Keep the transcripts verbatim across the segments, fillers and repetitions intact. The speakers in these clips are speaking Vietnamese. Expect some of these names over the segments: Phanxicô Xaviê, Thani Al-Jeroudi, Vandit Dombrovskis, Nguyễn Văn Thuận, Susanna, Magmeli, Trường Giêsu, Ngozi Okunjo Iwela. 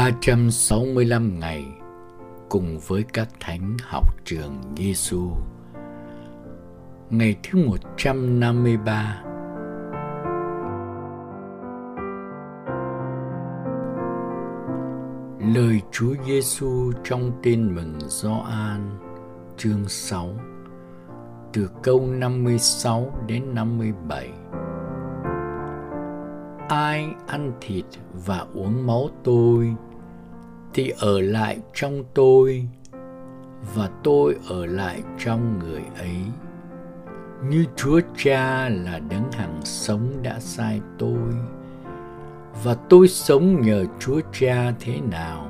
ba trăm sáu mươi lăm ngày cùng với các thánh học Trường Giêsu. Ngày thứ một trăm năm mươi ba. Lời Chúa Giêsu trong Tin Mừng Gioan chương sáu, từ câu năm mươi sáu đến năm mươi bảy. Ai ăn thịt và uống máu tôi thì ở lại trong tôi, và tôi ở lại trong người ấy. Như Chúa Cha là Đấng Hằng Sống đã sai tôi, và tôi sống nhờ Chúa Cha thế nào,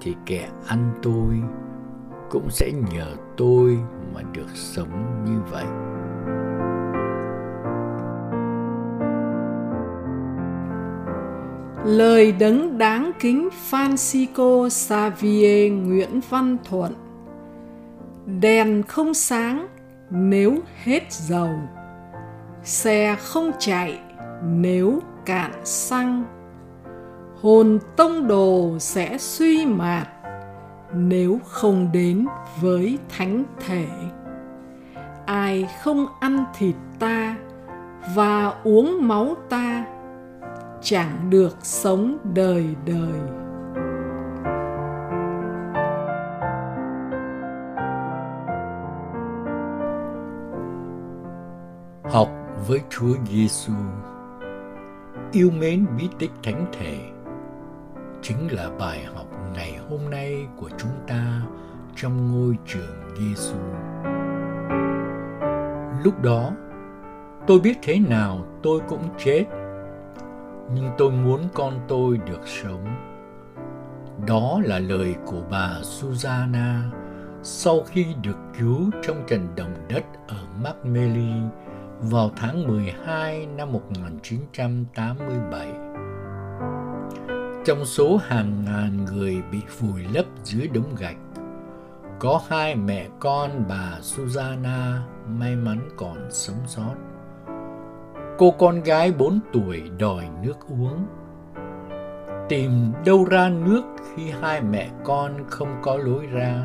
thì kẻ ăn tôi cũng sẽ nhờ tôi mà được sống như vậy. Lời Đấng Đáng Kính Phanxicô Xaviê Nguyễn Văn Thuận. Đèn không sáng nếu hết dầu, xe không chạy nếu cạn xăng, hồn tông đồ sẽ suy mạt nếu không đến với thánh thể. Ai không ăn thịt ta và uống máu ta chẳng được sống đời đời. Học với Chúa Giêsu, yêu mến bí tích thánh thể chính là bài học ngày hôm nay của chúng ta trong ngôi trường Giêsu. Lúc đó, tôi biết thế nào tôi cũng chết, nhưng tôi muốn con tôi được sống. Đó là lời của bà Susanna sau khi được cứu trong trận động đất ở Magmeli vào tháng mười hai năm một nghìn chín trăm tám mươi bảy. Trong số hàng ngàn người bị vùi lấp dưới đống gạch, có hai mẹ con bà Susanna may mắn còn sống sót. Cô con gái bốn tuổi đòi nước uống. Tìm đâu ra nước khi hai mẹ con không có lối ra?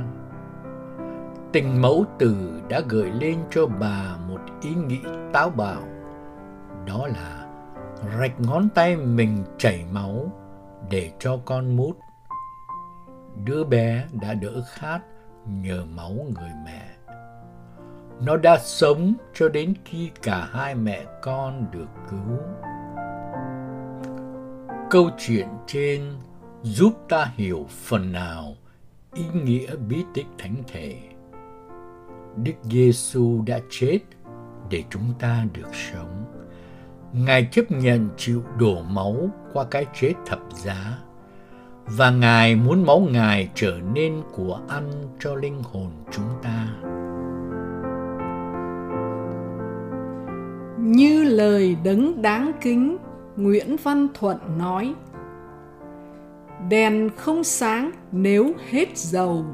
Tình mẫu tử đã gợi lên cho bà một ý nghĩ táo bạo, đó là rạch ngón tay mình chảy máu để cho con mút. Đứa bé đã đỡ khát nhờ máu người mẹ. Nó đã sống cho đến khi cả hai mẹ con được cứu. Câu chuyện trên giúp ta hiểu phần nào ý nghĩa bí tích thánh thể. Đức Giêsu đã chết để chúng ta được sống. Ngài chấp nhận chịu đổ máu qua cái chết thập giá, và Ngài muốn máu Ngài trở nên của ăn cho linh hồn chúng ta. Như lời Đấng Đáng Kính Nguyễn Văn Thuận nói, đèn không sáng nếu hết dầu,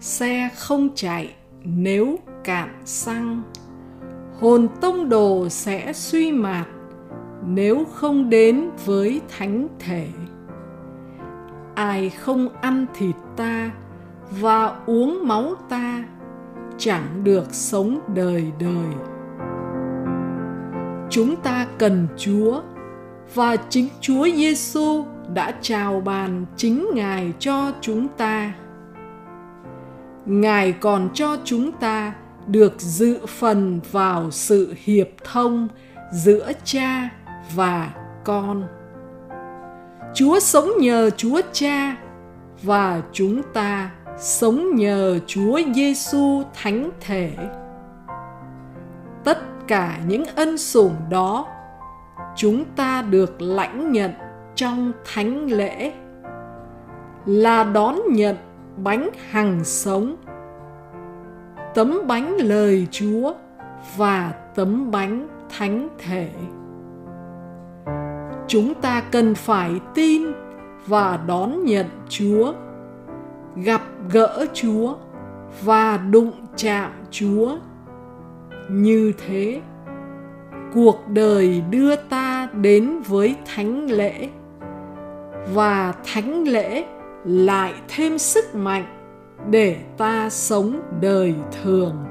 xe không chạy nếu cạn xăng, hồn tông đồ sẽ suy mạt nếu không đến với thánh thể. Ai không ăn thịt ta và uống máu ta chẳng được sống đời đời. Chúng ta cần Chúa, và chính Chúa Giêsu đã chào bàn chính Ngài cho chúng ta. Ngài còn cho chúng ta được dự phần vào sự hiệp thông giữa Cha và con. Chúa sống nhờ Chúa Cha, và chúng ta sống nhờ Chúa Giêsu Thánh Thể. Tất cả những ân sủng đó chúng ta được lãnh nhận trong thánh lễ, là đón nhận bánh hằng sống, tấm bánh lời Chúa và tấm bánh thánh thể. Chúng ta cần phải tin và đón nhận Chúa, gặp gỡ Chúa và đụng chạm Chúa. Như thế, cuộc đời đưa ta đến với thánh lễ, và thánh lễ lại thêm sức mạnh để ta sống đời thường.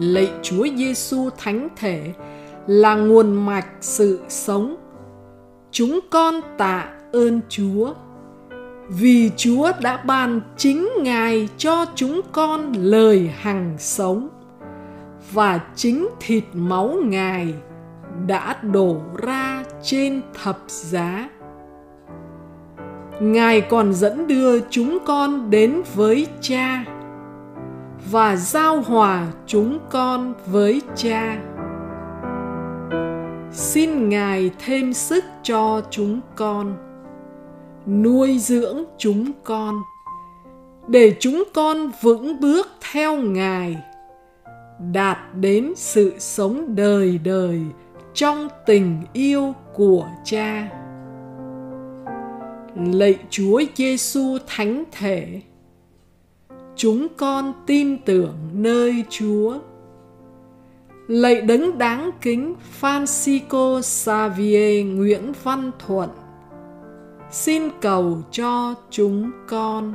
Lạy Chúa Giêsu Thánh Thể là nguồn mạch sự sống. Chúng con tạ ơn Chúa vì Chúa đã ban chính Ngài cho chúng con lời hằng sống, và chính thịt máu Ngài đã đổ ra trên thập giá. Ngài còn dẫn đưa chúng con đến với Cha và giao hòa chúng con với Cha. Xin Ngài thêm sức cho chúng con, nuôi dưỡng chúng con, để chúng con vững bước theo Ngài, đạt đến sự sống đời đời trong tình yêu của Cha. Lạy Chúa Giêsu Thánh Thể, chúng con tin tưởng nơi Chúa. Lạy Đấng đáng kính Phanxicô Xaviê Nguyễn Văn Thuận, xin cầu cho chúng con.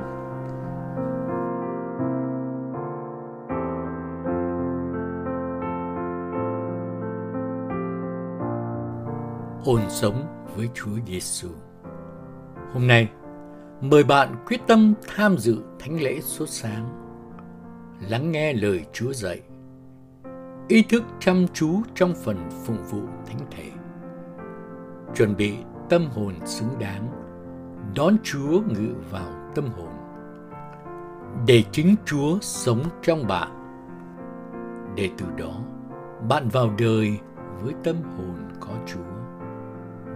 Ôn sống với Chúa Giêsu. Hôm nay, mời bạn quyết tâm tham dự thánh lễ sốt sáng, lắng nghe lời Chúa dạy, ý thức chăm chú trong phần phụng vụ thánh thể, chuẩn bị tâm hồn xứng đáng đón Chúa ngự vào tâm hồn, để chính Chúa sống trong bạn, để từ đó bạn vào đời với tâm hồn có Chúa.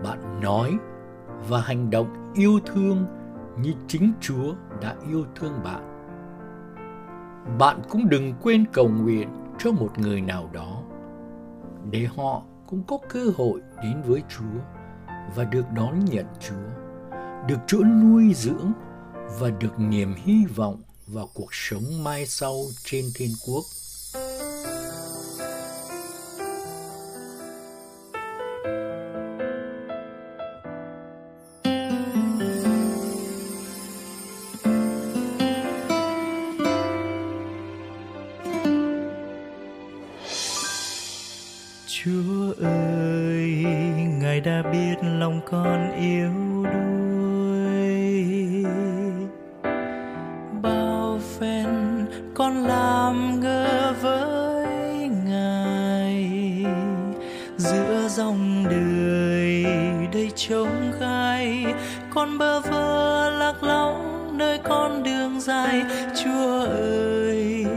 Bạn nói và hành động yêu thương như chính Chúa đã yêu thương bạn. Bạn cũng đừng quên cầu nguyện cho một người nào đó, để họ cũng có cơ hội đến với Chúa và được đón nhận Chúa, được Chúa nuôi dưỡng và được niềm hy vọng vào cuộc sống mai sau trên thiên quốc. Chúa ơi, Ngài đã biết lòng con yếu đuối. Bao phen con làm ngơ với Ngài, giữa dòng đời đầy trông gai, con bơ vơ lạc lõng nơi con đường dài. Chúa ơi,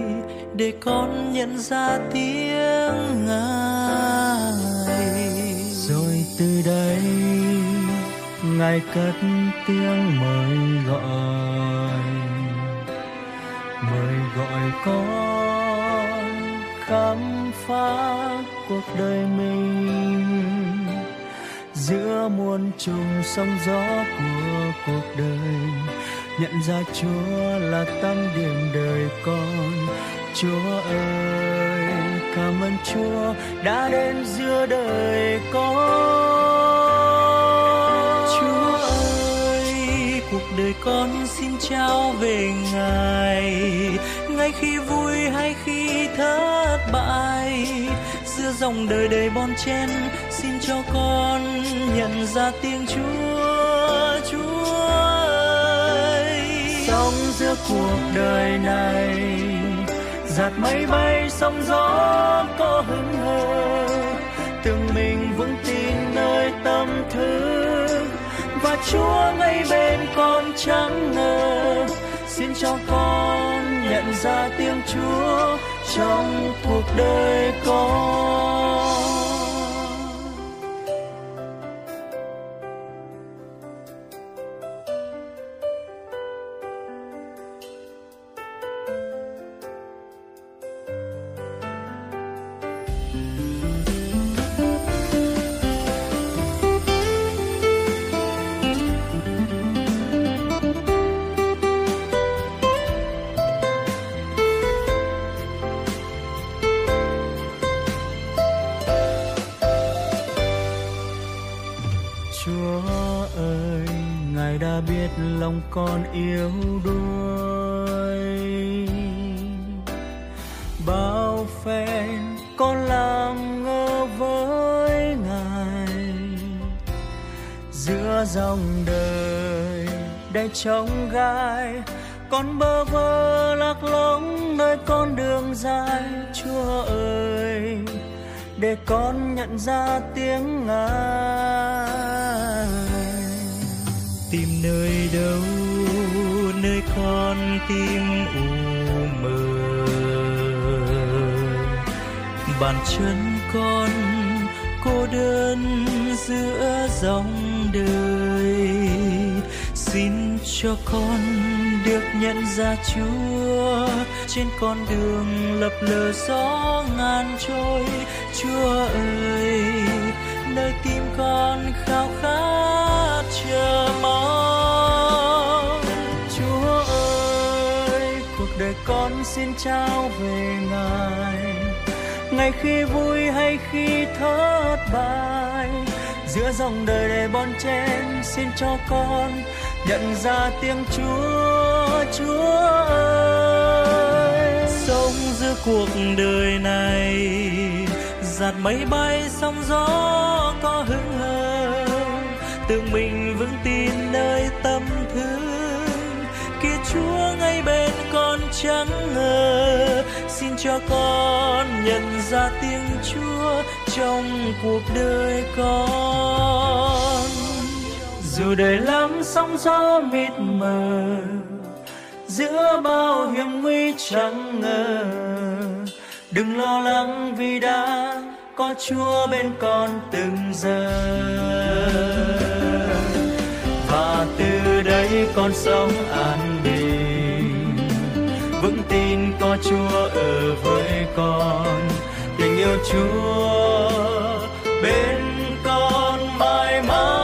để con nhận ra tiếng Ngài. Rồi từ đây Ngài cất tiếng mời gọi, mời gọi con khám phá cuộc đời mình giữa muôn trùng sóng gió của cuộc đời. Nhận ra Chúa là tâm điểm đời con. Chúa ơi, cảm ơn Chúa đã đến giữa đời con. Chúa ơi, cuộc đời con xin trao về Ngài, ngay khi vui hay khi thất bại, giữa dòng đời đầy bon chen, xin cho con nhận ra tiếng Chúa. Chúa ơi, sống giữa cuộc đời này, giạt mây bay sóng gió có hững hờ, từng mình vững tin nơi tâm thức, và Chúa ngay bên con chẳng ngờ. Xin cho con nhận ra tiếng Chúa trong cuộc đời con. lòng con yếu đuối. Bao phen con làm ngơ với Ngài giữa dòng đời đầy chông gai, con bơ vơ lạc lõng nơi con đường dài. Chúa ơi, để con nhận ra tiếng Ngài. Tìm nơi đâu nơi con tim u mờ, bàn chân con cô đơn giữa dòng đời. Xin cho con được nhận ra Chúa trên con đường lập lờ gió ngàn trôi. Chúa ơi, nơi tim con khao khát chờ mong. Chúa ơi, cuộc đời con xin trao về Ngài, ngày khi vui hay khi thất bại. Giữa dòng đời đầy bon chen, xin cho con nhận ra tiếng Chúa. Chúa ơi, sống giữa cuộc đời này, giạt mây bay sóng gió có hững hờ. Tự mình vững tin nơi tâm thương, kia Chúa ngay bên con chẳng ngờ. Xin cho con nhận ra tiếng Chúa trong cuộc đời con. Dù đời lắm sóng gió mịt mờ, giữa bao hiểm nguy chẳng ngờ, đừng lo lắng vì đã có Chúa bên con từng giờ. Và từ đây con sống an bình, vững tin có Chúa ở với con. Tình yêu Chúa bên con mãi mãi.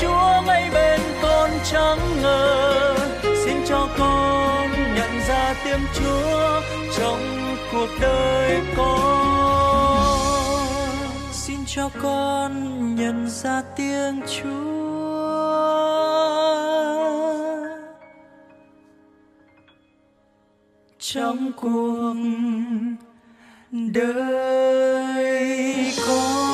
Chúa ngay bên con chẳng ngờ, xin cho con nhận ra tiếng Chúa trong cuộc đời con. Xin cho con nhận ra tiếng Chúa trong cuộc đời con.